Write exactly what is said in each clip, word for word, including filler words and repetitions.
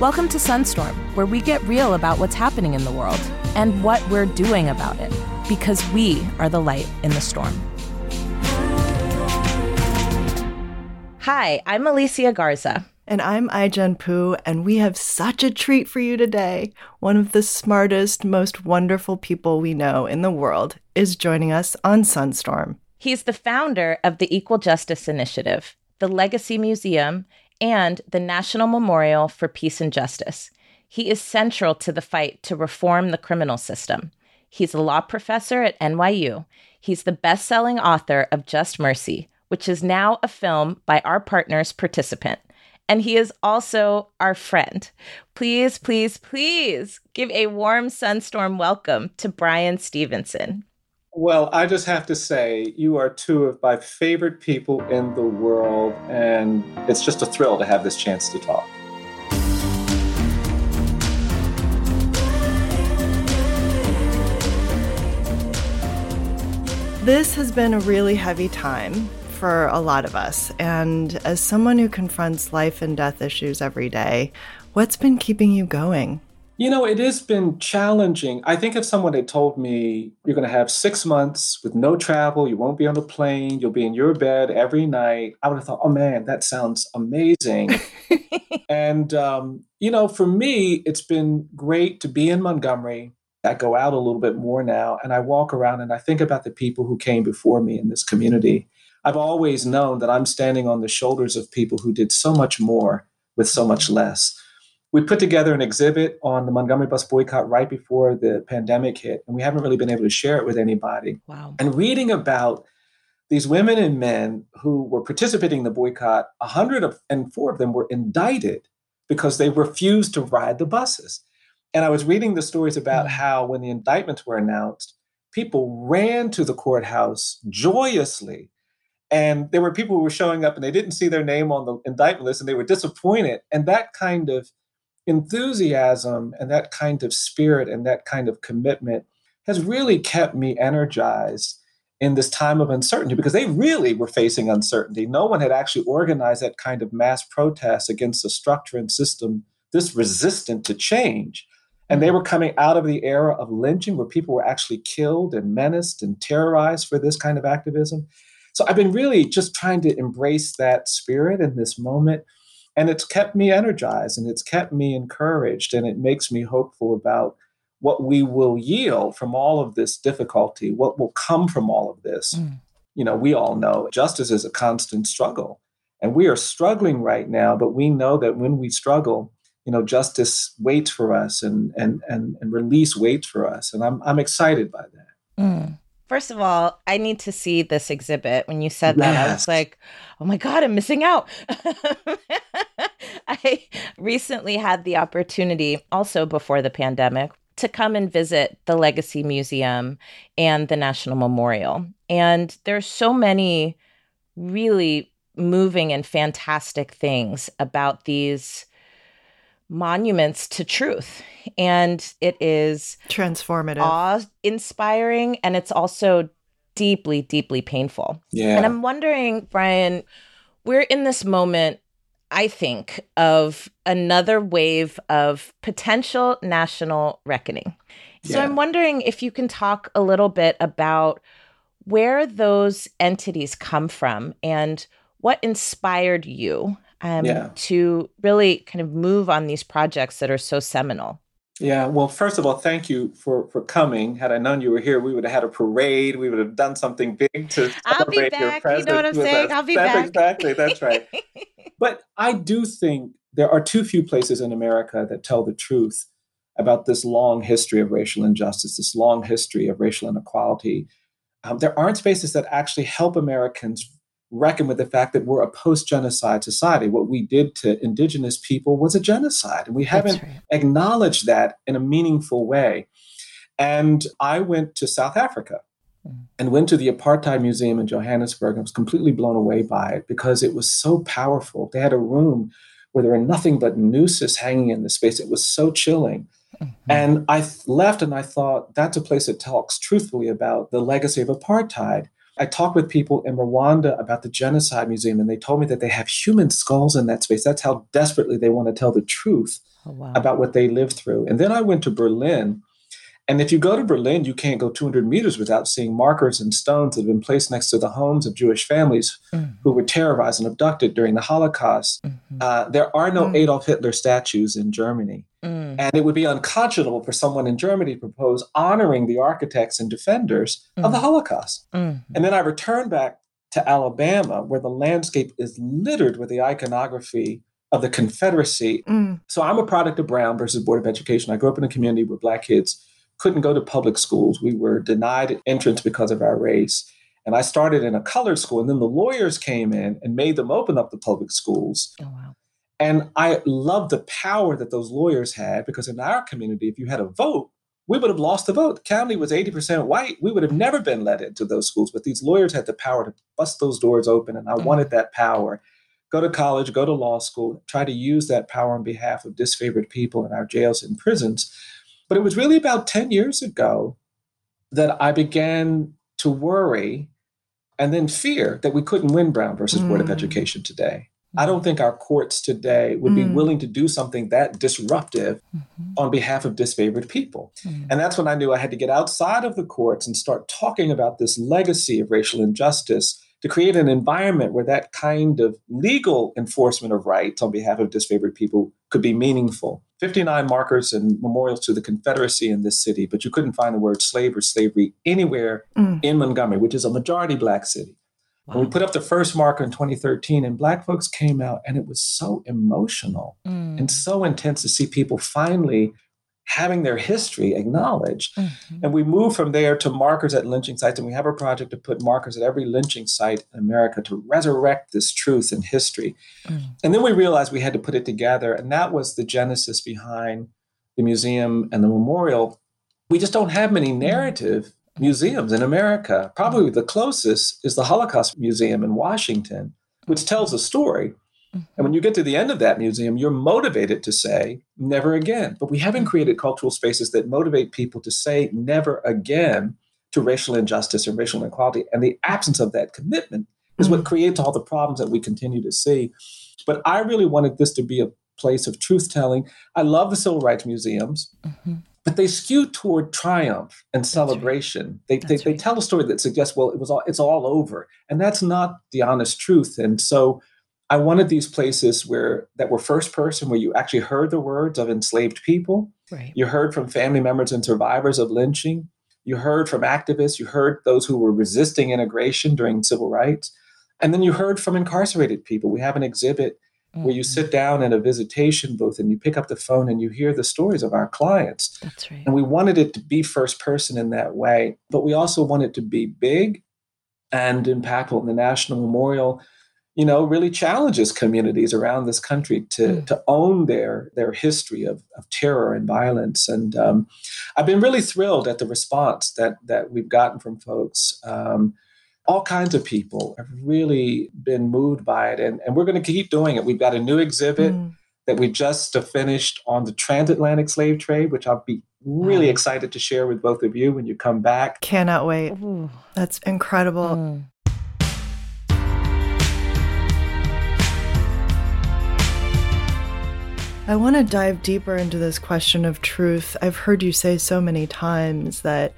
Welcome to Sunstorm, where we get real about what's happening in the world and what we're doing about it, because we are the light in the storm. Hi, I'm Alicia Garza. And I'm Ai-jen Poo, and we have such a treat for you today. One of the smartest, most wonderful people we know in the world is joining us on Sunstorm. He's the founder of the Equal Justice Initiative, the Legacy Museum, and the National Memorial for Peace and Justice. He is central to the fight to reform the criminal system. He's a law professor at N Y U. He's the best-selling author of Just Mercy, which is now a film by our partners Participant. And he is also our friend. Please, please, please give a warm Sunstorm welcome to Bryan Stevenson. Well, I just have to say, you are two of my favorite people in the world, and it's just a thrill to have this chance to talk. This has been a really heavy time for a lot of us, and as someone who confronts life and death issues every day, what's been keeping you going? You know, it has been challenging. I think if someone had told me, you're going to have six months with no travel, you won't be on a plane, you'll be in your bed every night, I would have thought, oh man, that sounds amazing. And, um, you know, for me, it's been great to be in Montgomery. I go out a little bit more now, and I walk around and I think about the people who came before me in this community. I've always known that I'm standing on the shoulders of people who did so much more with so much less. We put together an exhibit on the Montgomery bus boycott right before the pandemic hit, and we haven't really been able to share it with anybody. Wow. And reading about these women and men who were participating in the boycott, one hundred four of them were indicted because they refused to ride the buses. And I was reading the stories about mm-hmm. how when the indictments were announced, people ran to the courthouse joyously. And there were people who were showing up and they didn't see their name on the indictment list and they were disappointed. And that kind of enthusiasm and that kind of spirit and that kind of commitment has really kept me energized in this time of uncertainty, because they really were facing uncertainty. No one had actually organized that kind of mass protest against a structure and system this resistant to change. And they were coming out of the era of lynching where people were actually killed and menaced and terrorized for this kind of activism. So I've been really just trying to embrace that spirit in this moment, and it's kept me energized and it's kept me encouraged, and it makes me hopeful about what we will yield from all of this difficulty, what will come from all of this. Mm. You know, we all know justice is a constant struggle, and we are struggling right now, but we know that when we struggle, you know, justice waits for us and and and, and release waits for us, and I'm I'm excited by that. Mm. First of all, I need to see this exhibit. When you said yes. that, I was like, oh my God, I'm missing out. I recently had the opportunity, also before the pandemic, to come and visit the Legacy Museum and the National Memorial. And there's so many really moving and fantastic things about these monuments to truth. And it is transformative, awe-inspiring, and it's also deeply, deeply painful. Yeah. And I'm wondering, Bryan, we're in this moment, I think, of another wave of potential national reckoning. Yeah. So I'm wondering if you can talk a little bit about where those entities come from and what inspired you Um, yeah. to really kind of move on these projects that are so seminal. Yeah. Well, first of all, thank you for, for coming. Had I known you were here, we would have had a parade. We would have done something big to celebrate your presence. I'll be back. You know what I'm saying? Us. I'll be that's back. Exactly. That's right. But I do think there are too few places in America that tell the truth about this long history of racial injustice, this long history of racial inequality. Um, there aren't spaces that actually help Americans reckon with the fact that we're a post-genocide society. What we did to indigenous people was a genocide, and we haven't right. acknowledged that in a meaningful way. And I went to South Africa mm. and went to the Apartheid Museum in Johannesburg and was completely blown away by it because it was so powerful. They had a room where there were nothing but nooses hanging in the space. It was so chilling. Mm-hmm. And I th- left and I thought, that's a place that talks truthfully about the legacy of apartheid. I talked with people in Rwanda about the genocide museum, and they told me that they have human skulls in that space. That's how desperately they want to tell the truth oh, wow. about what they lived through. And then I went to Berlin. And if you go to Berlin, you can't go two hundred meters without seeing markers and stones that have been placed next to the homes of Jewish families mm-hmm. who were terrorized and abducted during the Holocaust. Mm-hmm. Uh, there are no mm-hmm. Adolf Hitler statues in Germany. Mm-hmm. And it would be unconscionable for someone in Germany to propose honoring the architects and defenders mm-hmm. of the Holocaust. Mm-hmm. And then I returned back to Alabama, where the landscape is littered with the iconography of the Confederacy. Mm. So I'm a product of Brown versus Board of Education. I grew up in a community where Black kids couldn't go to public schools. We were denied entrance because of our race. And I started in a colored school, and then the lawyers came in and made them open up the public schools. Oh, wow. And I love the power that those lawyers had, because in our community, if you had a vote, we would have lost the vote. The county was eighty percent white. We would have never been let into those schools, but these lawyers had the power to bust those doors open, and I mm. wanted that power. Go to college, go to law school, try to use that power on behalf of disfavored people in our jails and prisons. But it was really about ten years ago that I began to worry and then fear that we couldn't win Brown versus mm. Board of Education today. I don't think our courts today would mm. be willing to do something that disruptive mm-hmm. on behalf of disfavored people. Mm. And that's when I knew I had to get outside of the courts and start talking about this legacy of racial injustice to create an environment where that kind of legal enforcement of rights on behalf of disfavored people could be meaningful. fifty-nine markers and memorials to the Confederacy in this city, but you couldn't find the word slave or slavery anywhere mm. in Montgomery, which is a majority Black city. Wow. When we put up the first marker in twenty thirteen, and Black folks came out, and it was so emotional mm. and so intense to see people finally having their history acknowledged. Mm-hmm. And we moved from there to markers at lynching sites, and we have a project to put markers at every lynching site in America to resurrect this truth in history. Mm. And then we realized we had to put it together, and that was the genesis behind the museum and the memorial. We just don't have many narrative museums in America. Probably the closest is the Holocaust Museum in Washington, which tells a story. And when you get to the end of that museum, you're motivated to say, never again. But we haven't created cultural spaces that motivate people to say never again to racial injustice and racial inequality. And the absence of that commitment is what creates all the problems that we continue to see. But I really wanted this to be a place of truth-telling. I love the civil rights museums. Mm-hmm. But they skew toward triumph and celebration. Right. They, they, right. they tell a story that suggests, well, it was all, it's all over. And that's not the honest truth. And so I wanted these places where that were first person, where you actually heard the words of enslaved people. Right. You heard from family members and survivors of lynching. You heard from activists. You heard those who were resisting integration during civil rights. And then you heard from incarcerated people. We have an exhibit Mm-hmm. where you sit down in a visitation booth and you pick up the phone and you hear the stories of our clients. That's right. And we wanted it to be first person in that way, but we also wanted to be big and impactful. And the National Memorial, you know, really challenges communities around this country to, mm-hmm. to own their, their history of, of terror and violence. And um, I've been really thrilled at the response that, that we've gotten from folks. Um, All kinds of people have really been moved by it, and, and we're going to keep doing it. We've got a new exhibit mm. that we just finished on the transatlantic slave trade, which I'll be really wow. excited to share with both of you when you come back. Cannot wait. Ooh. That's incredible. Mm. I want to dive deeper into this question of truth. I've heard you say so many times that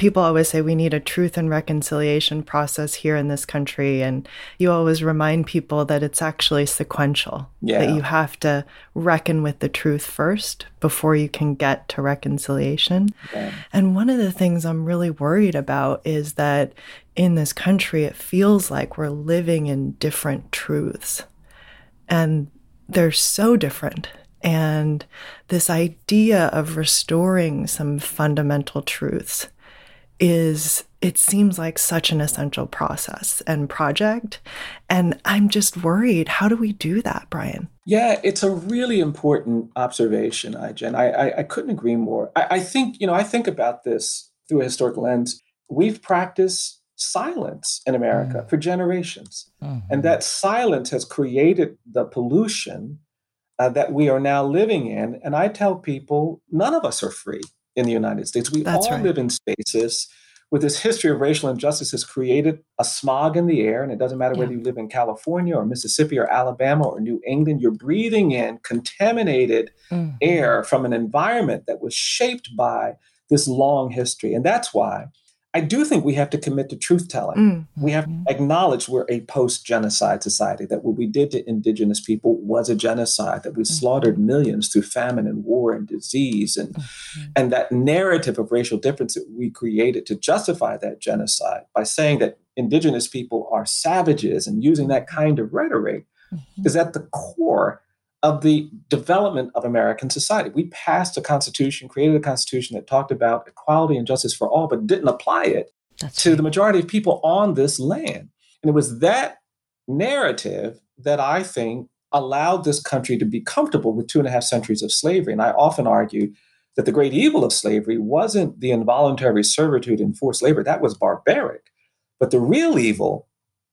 people always say we need a truth and reconciliation process here in this country. And you always remind people that it's actually sequential, yeah. that you have to reckon with the truth first before you can get to reconciliation. Okay. And one of the things I'm really worried about is that in this country, it feels like we're living in different truths. And they're so different. And this idea of restoring some fundamental truths is, it seems like such an essential process and project. And I'm just worried, how do we do that, Bryan? Yeah, it's a really important observation, Ai-jen. I, I, I couldn't agree more. I, I think, you know, I think about this through a historic lens. We've practiced silence in America mm. for generations. Mm-hmm. And that silence has created the pollution uh, that we are now living in. And I tell people, none of us are free in the United States. We That's all right. live in spaces with this history of racial injustice has created a smog in the air. And it doesn't matter whether you live in California or Mississippi or Alabama or New England, you're breathing in contaminated mm. air from an environment that was shaped by this long history. And that's why I do think we have to commit to truth-telling. Mm. We have to acknowledge we're a post-genocide society, that what we did to indigenous people was a genocide, that we mm. slaughtered millions through famine and war and disease. And, mm. and that narrative of racial difference that we created to justify that genocide by saying that indigenous people are savages and using that kind of rhetoric mm-hmm. is at the core of the development of American society. We passed a constitution, created a constitution that talked about equality and justice for all, but didn't apply it That's to right. the majority of people on this land. And it was that narrative that I think allowed this country to be comfortable with two and a half centuries of slavery. And I often argue that the great evil of slavery wasn't the involuntary servitude and forced labor. That was barbaric. But the real evil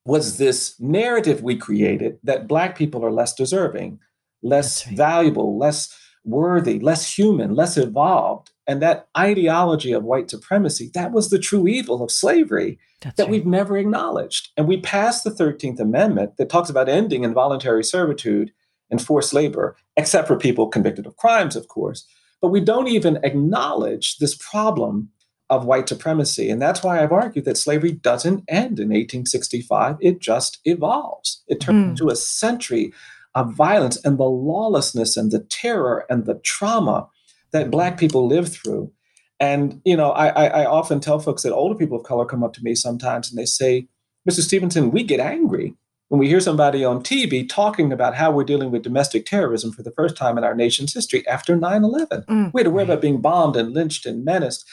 was this narrative we created that Black people are less deserving, less right. valuable, less worthy, less human, less evolved. And that ideology of white supremacy, that was the true evil of slavery That's that right. we've never acknowledged. And we passed the thirteenth Amendment that talks about ending involuntary servitude and forced labor, except for people convicted of crimes, of course. But we don't even acknowledge this problem of white supremacy. And that's why I've argued that slavery doesn't end in eighteen sixty-five. It just evolves. It turns mm. into a century of violence and the lawlessness and the terror and the trauma that Black people live through. And, you know, I, I, I often tell folks that older people of color come up to me sometimes and they say, Mister Stevenson, we get angry when we hear somebody on T V talking about how we're dealing with domestic terrorism for the first time in our nation's history after nine eleven. Mm. We had to worry about being bombed and lynched and menaced.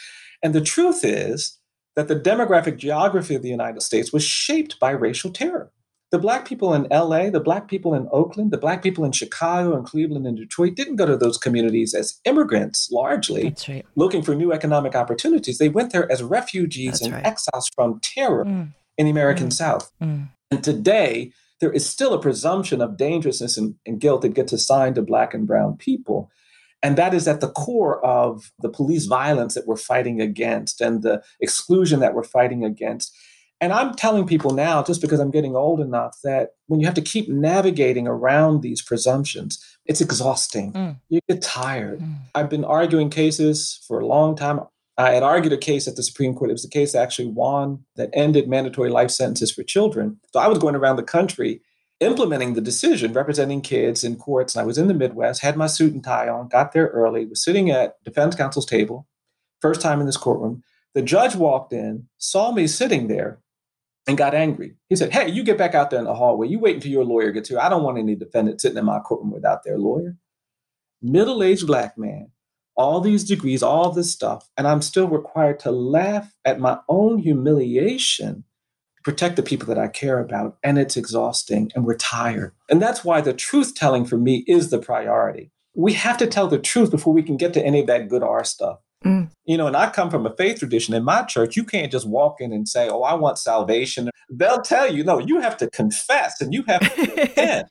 And the truth is that the demographic geography of the United States was shaped by racial terror. The Black people in L A, the Black people in Oakland, the Black people in Chicago and Cleveland and Detroit didn't go to those communities as immigrants, largely, That's right. looking for new economic opportunities. They went there as refugees That's and right. exiles from terror mm. in the American mm. South. Mm. And today, there is still a presumption of dangerousness and, and guilt that gets assigned to Black and Brown people. And that is at the core of the police violence that we're fighting against and the exclusion that we're fighting against. And I'm telling people now, just because I'm getting old enough, that when you have to keep navigating around these presumptions, it's exhausting. Mm. You get tired. Mm. I've been arguing cases for a long time. I had argued a case at the Supreme Court. It was a case that actually won that ended mandatory life sentences for children. So I was going around the country implementing the decision, representing kids in courts. And I was in the Midwest, had my suit and tie on, got there early, was sitting at defense counsel's table, first time in this courtroom. The judge walked in, saw me sitting there, and got angry. He said, hey, you get back out there in the hallway. You wait until your lawyer gets here. I don't want any defendant sitting in my courtroom without their lawyer. Middle-aged Black man, all these degrees, all this stuff, and I'm still required to laugh at my own humiliation to protect the people that I care about. And it's exhausting, and we're tired. And that's why the truth-telling for me is the priority. We have to tell the truth before we can get to any of that good R stuff. Mm. You know, and I come from a faith tradition. In my church, you can't just walk in and say, oh, I want salvation. They'll tell you, no, you have to confess and you have to repent.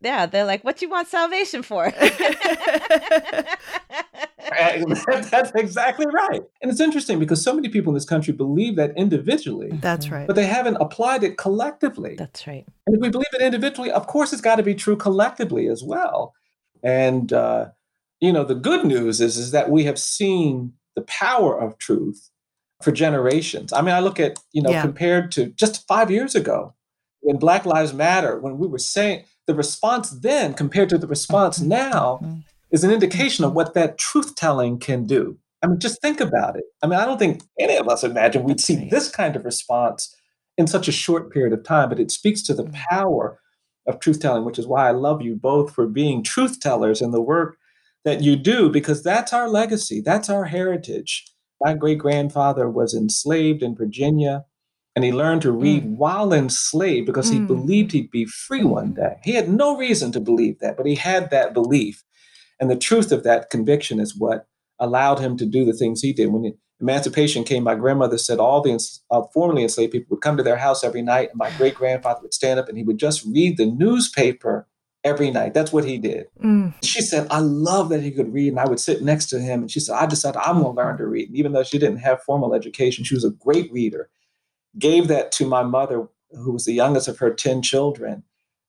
Yeah, they're like, what do you want salvation for? That's exactly right. And it's interesting because so many people in this country believe that individually. That's right. But they haven't applied it collectively. That's right. And if we believe it individually, of course, it's got to be true collectively as well. And, uh, You know, the good news is, is that we have seen the power of truth for generations. I mean, I look at, you know, yeah. compared to just five years ago when Black Lives Matter, when we were saying the response then compared to the response mm-hmm. now mm-hmm. is an indication of what that truth telling can do. I mean, just think about it. I mean, I don't think any of us imagined we'd see right. this kind of response in such a short period of time, but it speaks to the mm-hmm. power of truth telling, which is why I love you both for being truth tellers in the work that you do, because that's our legacy. That's our heritage. My great-grandfather was enslaved in Virginia, and he learned to read mm. while enslaved because mm. he believed he'd be free one day. He had no reason to believe that, but he had that belief. And the truth of that conviction is what allowed him to do the things he did. When emancipation came, my grandmother said all the uh, formerly enslaved people would come to their house every night, and my great-grandfather would stand up, and he would just read the newspaper every night. That's what he did. Mm. She said, I love that he could read. And I would sit next to him. And she said, I decided I'm going to learn to read. And even though she didn't have formal education, she was a great reader. Gave that to my mother, who was the youngest of her ten children.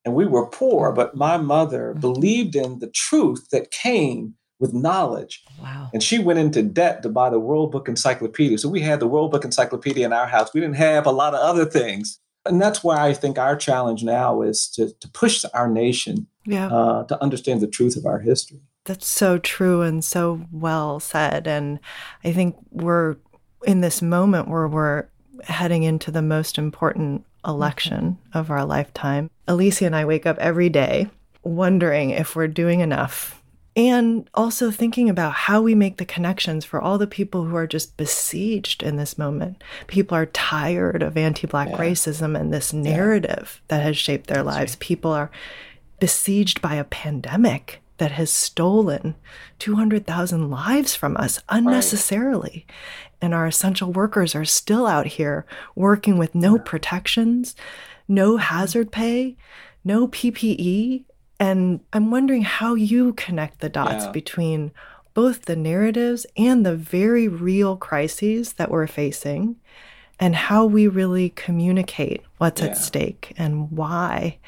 And we were poor, but my mother believed in the truth that came with knowledge. Wow. And she went into debt to buy the World Book Encyclopedia. So we had the World Book Encyclopedia in our house. We didn't have a lot of other things. And that's why I think our challenge now is to, to push our nation yeah. uh, to understand the truth of our history. That's so true and so well said. And I think we're in this moment where we're heading into the most important election mm-hmm. of our lifetime. Alicia and I wake up every day wondering if we're doing enough and also thinking about how we make the connections for all the people who are just besieged in this moment. People are tired of anti-Black yeah. racism and this narrative yeah. that has shaped their That's lives. Right. People are besieged by a pandemic that has stolen two hundred thousand lives from us unnecessarily. Right. And our essential workers are still out here working with no yeah. protections, no hazard pay, no P P E. And I'm wondering how you connect the dots yeah. between both the narratives and the very real crises that we're facing and how we really communicate what's yeah. at stake and why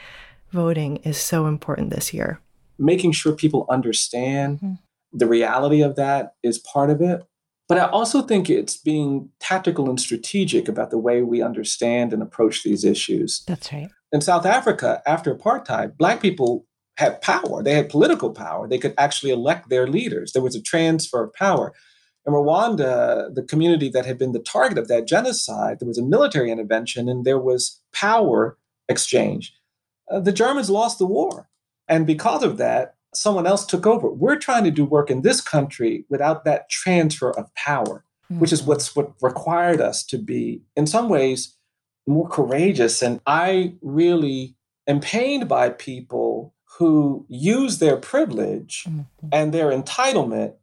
voting is so important this year. Making sure people understand mm-hmm. the reality of that is part of it. But I also think it's being tactical and strategic about the way we understand and approach these issues. That's right. In South Africa, after apartheid, Black people had power. They had political power. They could actually elect their leaders. There was a transfer of power. In Rwanda, the community that had been the target of that genocide, there was a military intervention and there was power exchange. Uh, the Germans lost the war. And because of that, someone else took over. We're trying to do work in this country without that transfer of power, mm-hmm. which is what's what required us to be, in some ways, more courageous. And I really am pained by people who use their privilege mm-hmm. and their entitlement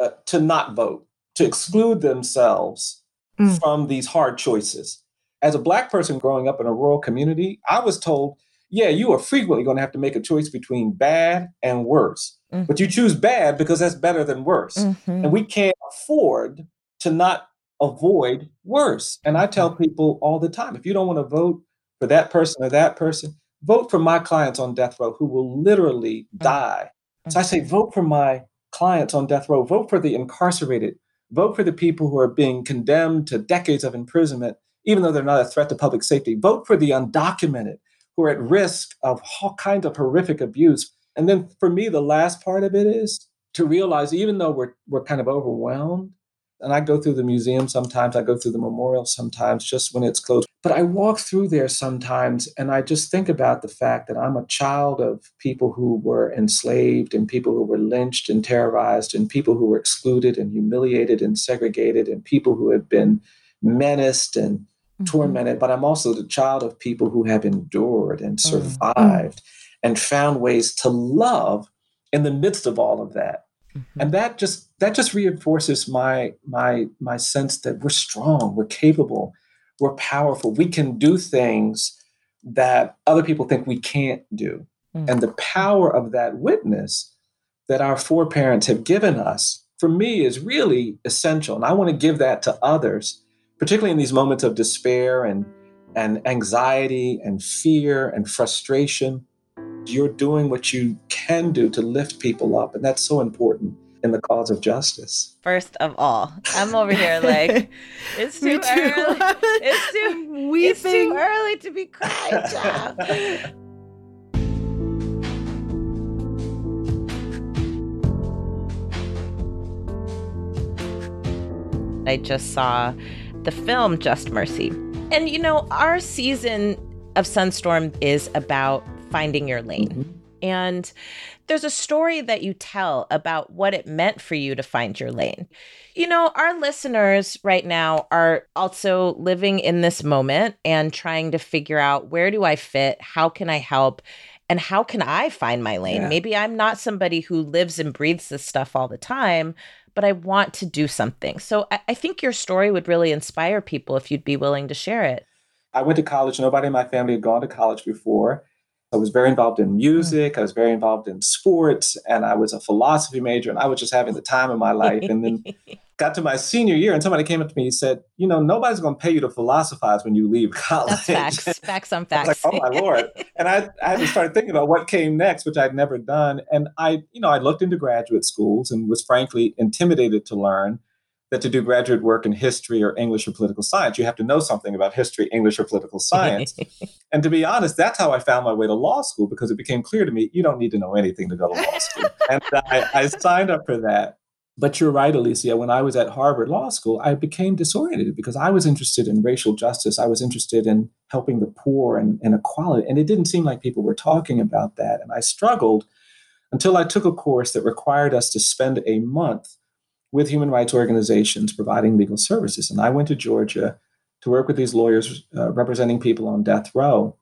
uh, to not vote, to exclude themselves mm. from these hard choices. As a Black person growing up in a rural community, I was told, yeah, you are frequently going to have to make a choice between bad and worse. Mm-hmm. But you choose bad because that's better than worse. Mm-hmm. And we can't afford to not avoid worse. And I tell people all the time, if you don't want to vote for that person or that person, vote for my clients on death row who will literally die. Mm-hmm. So I say, vote for my clients on death row, vote for the incarcerated, vote for the people who are being condemned to decades of imprisonment, even though they're not a threat to public safety, vote for the undocumented who are at risk of all kinds of horrific abuse. And then for me, the last part of it is to realize, even though we're we're kind of overwhelmed, and I go through the museum sometimes, I go through the memorial sometimes, just when it's closed. But I walk through there sometimes, and I just think about the fact that I'm a child of people who were enslaved and people who were lynched and terrorized and people who were excluded and humiliated and segregated and people who have been menaced and mm-hmm. tormented. But I'm also the child of people who have endured and survived mm-hmm. and found ways to love in the midst of all of that. Mm-hmm. And that just that just reinforces my my my sense that we're strong, we're capable, we're powerful. We can do things that other people think we can't do. Mm-hmm. And the power of that witness that our foreparents have given us, for me, is really essential. And I want to give that to others, particularly in these moments of despair and, and anxiety and fear and frustration. You're doing what you can do to lift people up. And that's so important in the cause of justice. First of all, I'm over here like, it's too, too early. It's too, weeping. It's too early to be crying, child. I just saw the film Just Mercy. And, you know, our season of Sunstorm is about finding your lane. Mm-hmm. And there's a story that you tell about what it meant for you to find your lane. You know, our listeners right now are also living in this moment and trying to figure out, where do I fit? How can I help? And how can I find my lane? Yeah. Maybe I'm not somebody who lives and breathes this stuff all the time, but I want to do something. So I, I think your story would really inspire people if you'd be willing to share it. I went to college. Nobody in my family had gone to college before. I was very involved in music. I was very involved in sports, and I was a philosophy major, and I was just having the time of my life. And then got to my senior year, and somebody came up to me and said, you know, nobody's going to pay you to philosophize when you leave college. That's facts. Facts on facts. I was like, oh, my Lord. And I, I had to start thinking about what came next, which I'd never done. And I, you know, I looked into graduate schools and was frankly intimidated to learn that to do graduate work in history or English or political science, you have to know something about history, English, or political science. And to be honest, that's how I found my way to law school, because it became clear to me, you don't need to know anything to go to law school. And I, I signed up for that. But you're right, Alicia, when I was at Harvard Law School, I became disoriented because I was interested in racial justice. I was interested in helping the poor and, and equality. And it didn't seem like people were talking about that. And I struggled until I took a course that required us to spend a month with human rights organizations providing legal services. And I went to Georgia to work with these lawyers uh, representing people on death row.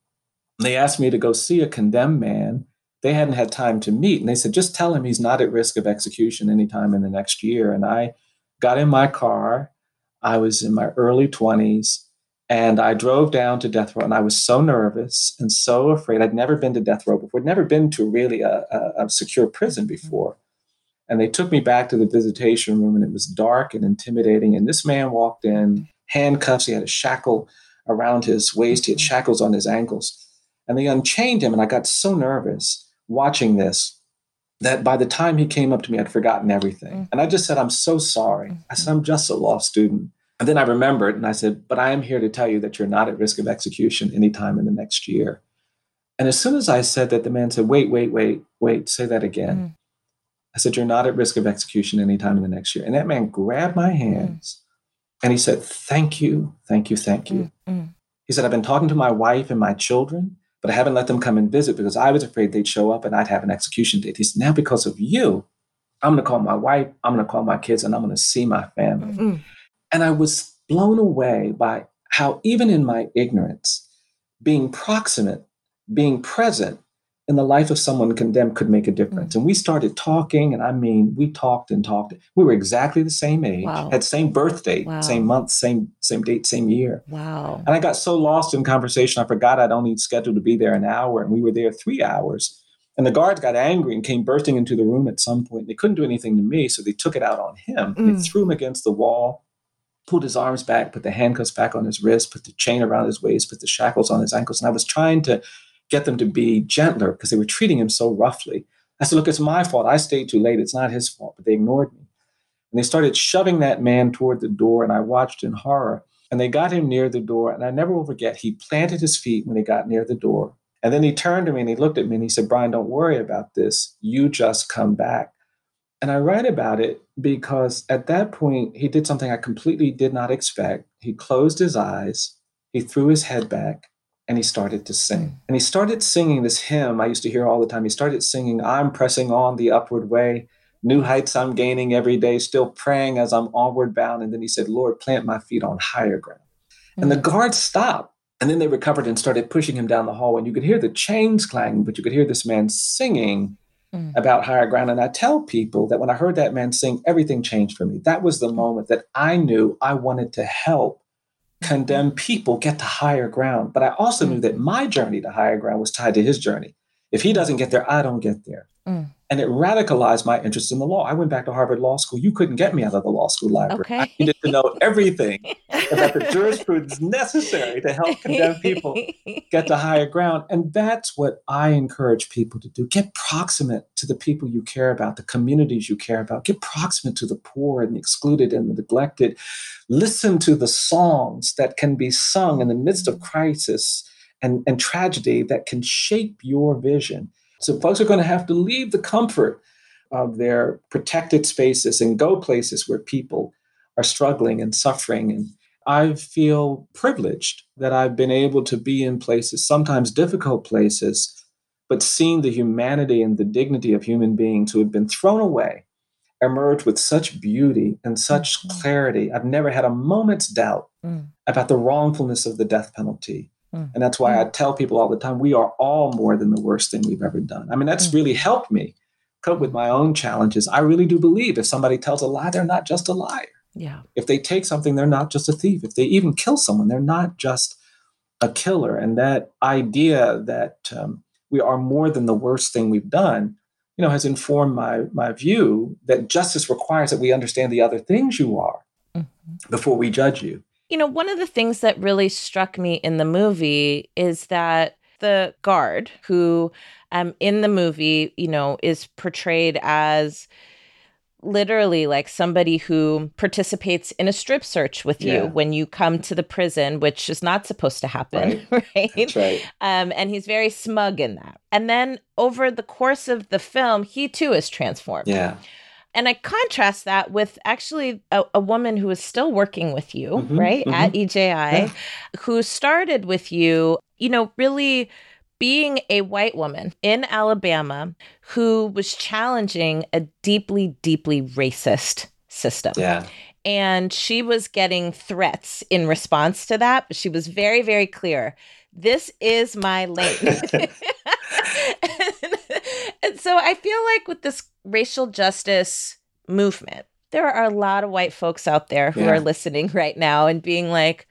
They asked me to go see a condemned man. They hadn't had time to meet. And they said, just tell him he's not at risk of execution anytime in the next year. And I got in my car. I was in my early twenties. And I drove down to death row. And I was so nervous and so afraid. I'd never been to death row before. I'd never been to really a, a, a secure prison before. And they took me back to the visitation room, and it was dark and intimidating. And this man walked in, handcuffs. He had a shackle around his waist. He had shackles on his ankles. And they unchained him. And I got so nervous watching this that by the time he came up to me, I'd forgotten everything. And I just said, I'm so sorry. I said, I'm just a law student. And then I remembered, and I said, but I am here to tell you that you're not at risk of execution anytime in the next year. And as soon as I said that, the man said, wait, wait, wait, wait, say that again. Mm. I said, you're not at risk of execution anytime in the next year. And that man grabbed my hands mm. and he said, thank you, thank you, thank you. Mm-mm. He said, I've been talking to my wife and my children, but I haven't let them come and visit because I was afraid they'd show up and I'd have an execution date. He said, now because of you, I'm going to call my wife, I'm going to call my kids, and I'm going to see my family. Mm-mm. And I was blown away by how even in my ignorance, being proximate, being present, in the life of someone condemned could make a difference. Mm. And we started talking, and I mean, we talked and talked. We were exactly the same age, wow. had same birthday, wow. same month, same same date, same year. Wow. And I got so lost in conversation, I forgot I'd only scheduled to be there an hour, and we were there three hours. And the guards got angry and came bursting into the room at some point. They couldn't do anything to me, so they took it out on him. Mm. They threw him against the wall, pulled his arms back, put the handcuffs back on his wrist, put the chain around his waist, put the shackles on his ankles. And I was trying to get them to be gentler because they were treating him so roughly. I said, look, it's my fault. I stayed too late. It's not his fault. But they ignored me. And they started shoving that man toward the door, and I watched in horror. And they got him near the door, and I never will forget, he planted his feet when he got near the door. And then he turned to me, and he looked at me, and he said, Bryan, don't worry about this. You just come back. And I write about it because at that point, he did something I completely did not expect. He closed his eyes. He threw his head back. And he started to sing. And he started singing this hymn I used to hear all the time. He started singing, I'm pressing on the upward way, new heights I'm gaining every day, still praying as I'm onward bound. And then he said, Lord, plant my feet on higher ground. Mm-hmm. And the guards stopped. And then they recovered and started pushing him down the hall. And you could hear the chains clanging, but you could hear this man singing mm-hmm. about higher ground. And I tell people that when I heard that man sing, everything changed for me. That was the moment that I knew I wanted to help condemned people get to higher ground. But I also mm. knew that my journey to higher ground was tied to his journey. If he doesn't get there, I don't get there. Mm. And it radicalized my interest in the law. I went back to Harvard Law School. You couldn't get me out of the law school library. Okay. I needed to know everything about the jurisprudence necessary to help condemned people get to higher ground. And that's what I encourage people to do. Get proximate to the people you care about, the communities you care about. Get proximate to the poor and the excluded and the neglected. Listen to the songs that can be sung in the midst of crisis and, and tragedy that can shape your vision. So folks are going to have to leave the comfort of their protected spaces and go places where people are struggling and suffering. And I feel privileged that I've been able to be in places, sometimes difficult places, but seeing the humanity and the dignity of human beings who have been thrown away, emerge with such beauty and such mm. clarity. I've never had a moment's doubt mm. about the wrongfulness of the death penalty. And that's why I tell people all the time, we are all more than the worst thing we've ever done. I mean, that's really helped me cope with my own challenges. I really do believe if somebody tells a lie, they're not just a liar. Yeah. If they take something, they're not just a thief. If they even kill someone, they're not just a killer. And that idea that um, we are more than the worst thing we've done, you know, has informed my my view that justice requires that we understand the other things you are mm-hmm. before we judge you. You know, one of the things that really struck me in the movie is that the guard who um, in the movie, you know, is portrayed as literally like somebody who participates in a strip search with yeah. you when you come to the prison, which is not supposed to happen, right? right? That's right. Um, and he's very smug in that. And then over the course of the film, he too is transformed. Yeah. And I contrast that with actually a, a woman who is still working with you, mm-hmm, right, mm-hmm. at E J I, yeah. who started with you, you know, really being a white woman in Alabama who was challenging a deeply, deeply racist system. Yeah. And she was getting threats in response to that. But she was very, very clear. This is my lane. and, and so I feel like with this racial justice movement, there are a lot of white folks out there who yeah. are listening right now and being like,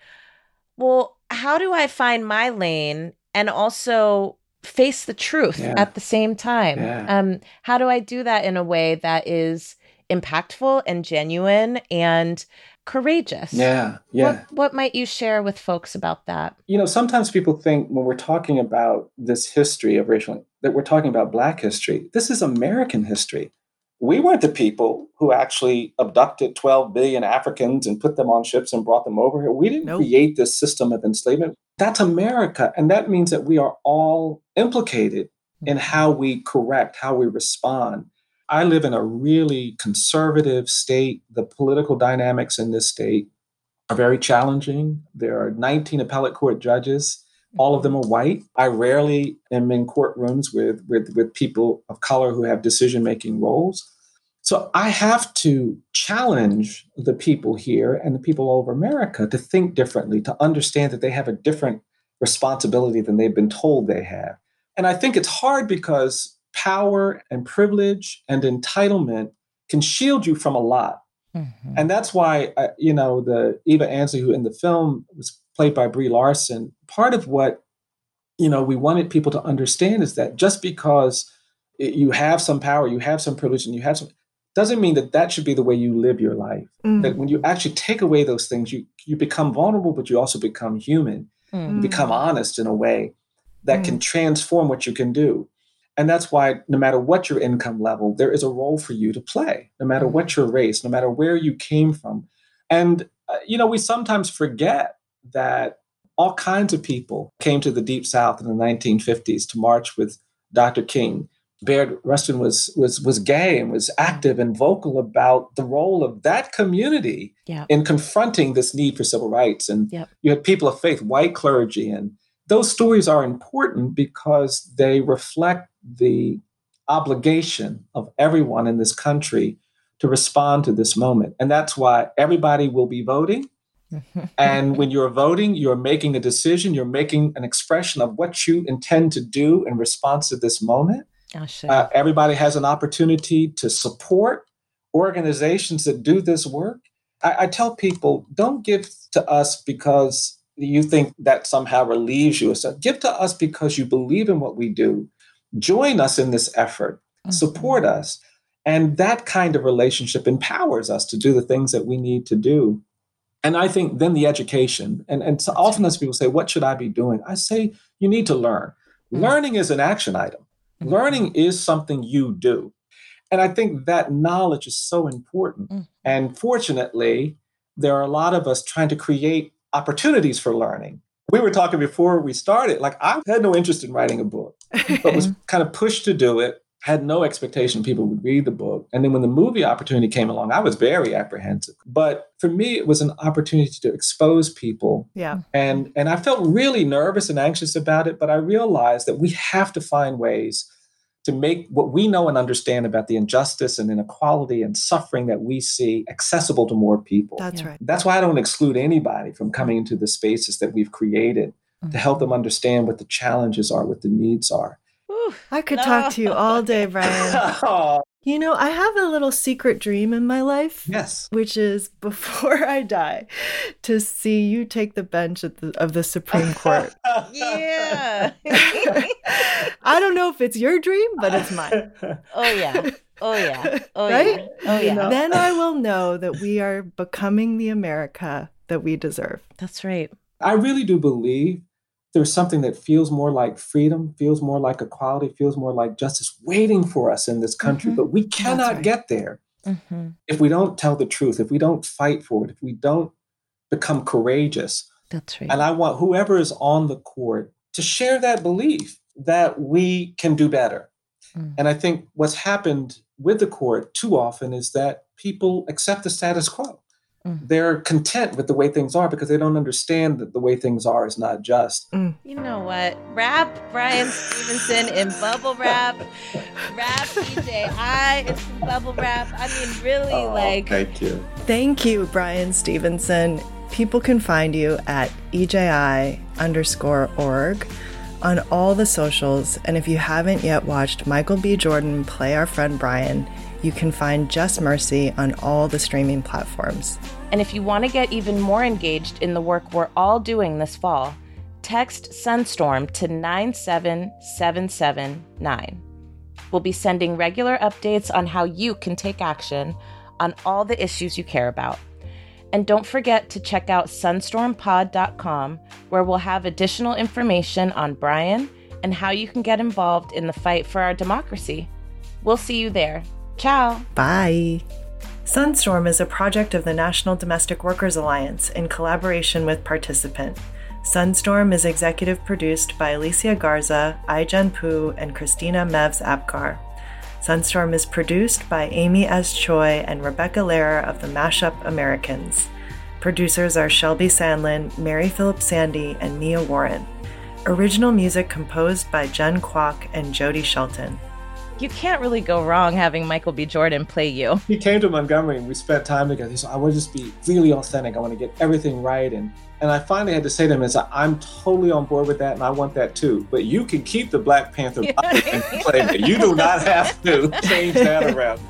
well, how do I find my lane and also face the truth yeah. at the same time? Yeah. Um, how do I do that in a way that is impactful and genuine and courageous? Yeah, yeah. What, what might you share with folks about that? You know, sometimes people think when we're talking about this history of racial, that we're talking about Black history. This is American history. We weren't the people who actually abducted twelve billion Africans and put them on ships and brought them over here. We didn't nope. create this system of enslavement. That's America. And that means that we are all implicated in how we correct, how we respond. I live in a really conservative state. The political dynamics in this state are very challenging. There are nineteen appellate court judges. All of them are white. I rarely am in courtrooms with, with, with people of color who have decision-making roles. So I have to challenge the people here and the people all over America to think differently, to understand that they have a different responsibility than they've been told they have. And I think it's hard because power and privilege and entitlement can shield you from a lot. Mm-hmm. And that's why, uh, you know, the Eva Ansley, who in the film was played by Brie Larson, part of what, you know, we wanted people to understand is that just because it, you have some power, you have some privilege, and you have some, doesn't mean that that should be the way you live your life. Mm. That when you actually take away those things, you, you become vulnerable, but you also become human, mm. you become honest in a way that mm. can transform what you can do. And that's why no matter what your income level, there is a role for you to play, no matter what your race, no matter where you came from. And, uh, you know, we sometimes forget that all kinds of people came to the Deep South in the nineteen fifties to march with Doctor King. Baird Rustin was was was gay and was active and vocal about the role of that community yep. in confronting this need for civil rights. And yep. you had people of faith, white clergy, and those stories are important because they reflect the obligation of everyone in this country to respond to this moment. And that's why everybody will be voting. And when you're voting, you're making a decision, you're making an expression of what you intend to do in response to this moment. Oh, sure. Uh, everybody has an opportunity to support organizations that do this work. I, I tell people, don't give to us because you think that somehow relieves you. So give to us because you believe in what we do. Join us in this effort, mm-hmm. support us. And that kind of relationship empowers us to do the things that we need to do. And I think then the education, and, and so often as people say, what should I be doing? I say, you need to learn. Mm-hmm. Learning is an action item. Mm-hmm. Learning is something you do. And I think that knowledge is so important. Mm-hmm. And fortunately, there are a lot of us trying to create opportunities for learning. We were talking before we started, like I had no interest in writing a book, but was kind of pushed to do it, had no expectation people would read the book. And then when the movie opportunity came along, I was very apprehensive. But for me, it was an opportunity to expose people. Yeah. And, and I felt really nervous and anxious about it, but I realized that we have to find ways to make what we know and understand about the injustice and inequality and suffering that we see accessible to more people. That's right. That's why I don't exclude anybody from coming into the spaces that we've created mm-hmm. to help them understand what the challenges are, what the needs are. Ooh, I could no. talk to you all day, Bryan. oh, You know, I have a little secret dream in my life. Yes. Which is, before I die, to see you take the bench at the, of the Supreme Court. Yeah. I don't know if it's your dream, but it's mine. Oh, yeah. Oh, yeah. Oh, right? Yeah. Oh, yeah. No. Then I will know that we are becoming the America that we deserve. That's right. I really do believe there's something that feels more like freedom, feels more like equality, feels more like justice waiting for us in this country. Mm-hmm. But we cannot right. get there mm-hmm. if we don't tell the truth, if we don't fight for it, if we don't become courageous. That's right. And I want whoever is on the court to share that belief that we can do better. Mm. And I think what's happened with the court too often is that people accept the status quo. Mm. They're content with the way things are because they don't understand that the way things are is not just. Mm. You know what? Wrap Bryan Stevenson in bubble wrap. Wrap E J I in some bubble wrap. I mean, really, oh, like. Thank you. Thank you, Bryan Stevenson. People can find you at E J I underscore org on all the socials. And if you haven't yet watched Michael B. Jordan play our friend Bryan, you can find Just Mercy on all the streaming platforms. And if you want to get even more engaged in the work we're all doing this fall, text SUNSTORM to nine seven seven seven nine. We'll be sending regular updates on how you can take action on all the issues you care about. And don't forget to check out sunstorm pod dot com, where we'll have additional information on Bryan and how you can get involved in the fight for our democracy. We'll see you there. Ciao. Bye. SUNSTORM is a project of the National Domestic Workers Alliance in collaboration with Participant. SUNSTORM is executive produced by Alicia Garza, Ai-jen Poo, and Christina Mevs Apgar. SUNSTORM is produced by Amy S. Choi and Rebecca Lehrer of the Mashup Americans. Producers are Shelby Sandlin, Mary Philip Sandy, and Mia Warren. Original music composed by Jen Kwok and Jody Shelton. You can't really go wrong having Michael B. Jordan play you. He came to Montgomery and we spent time together. He said, I want to just be really authentic. I want to get everything right. And and I finally had to say to him, I'm totally on board with that and I want that too. But you can keep the Black Panther and play it. You do not have to change that around.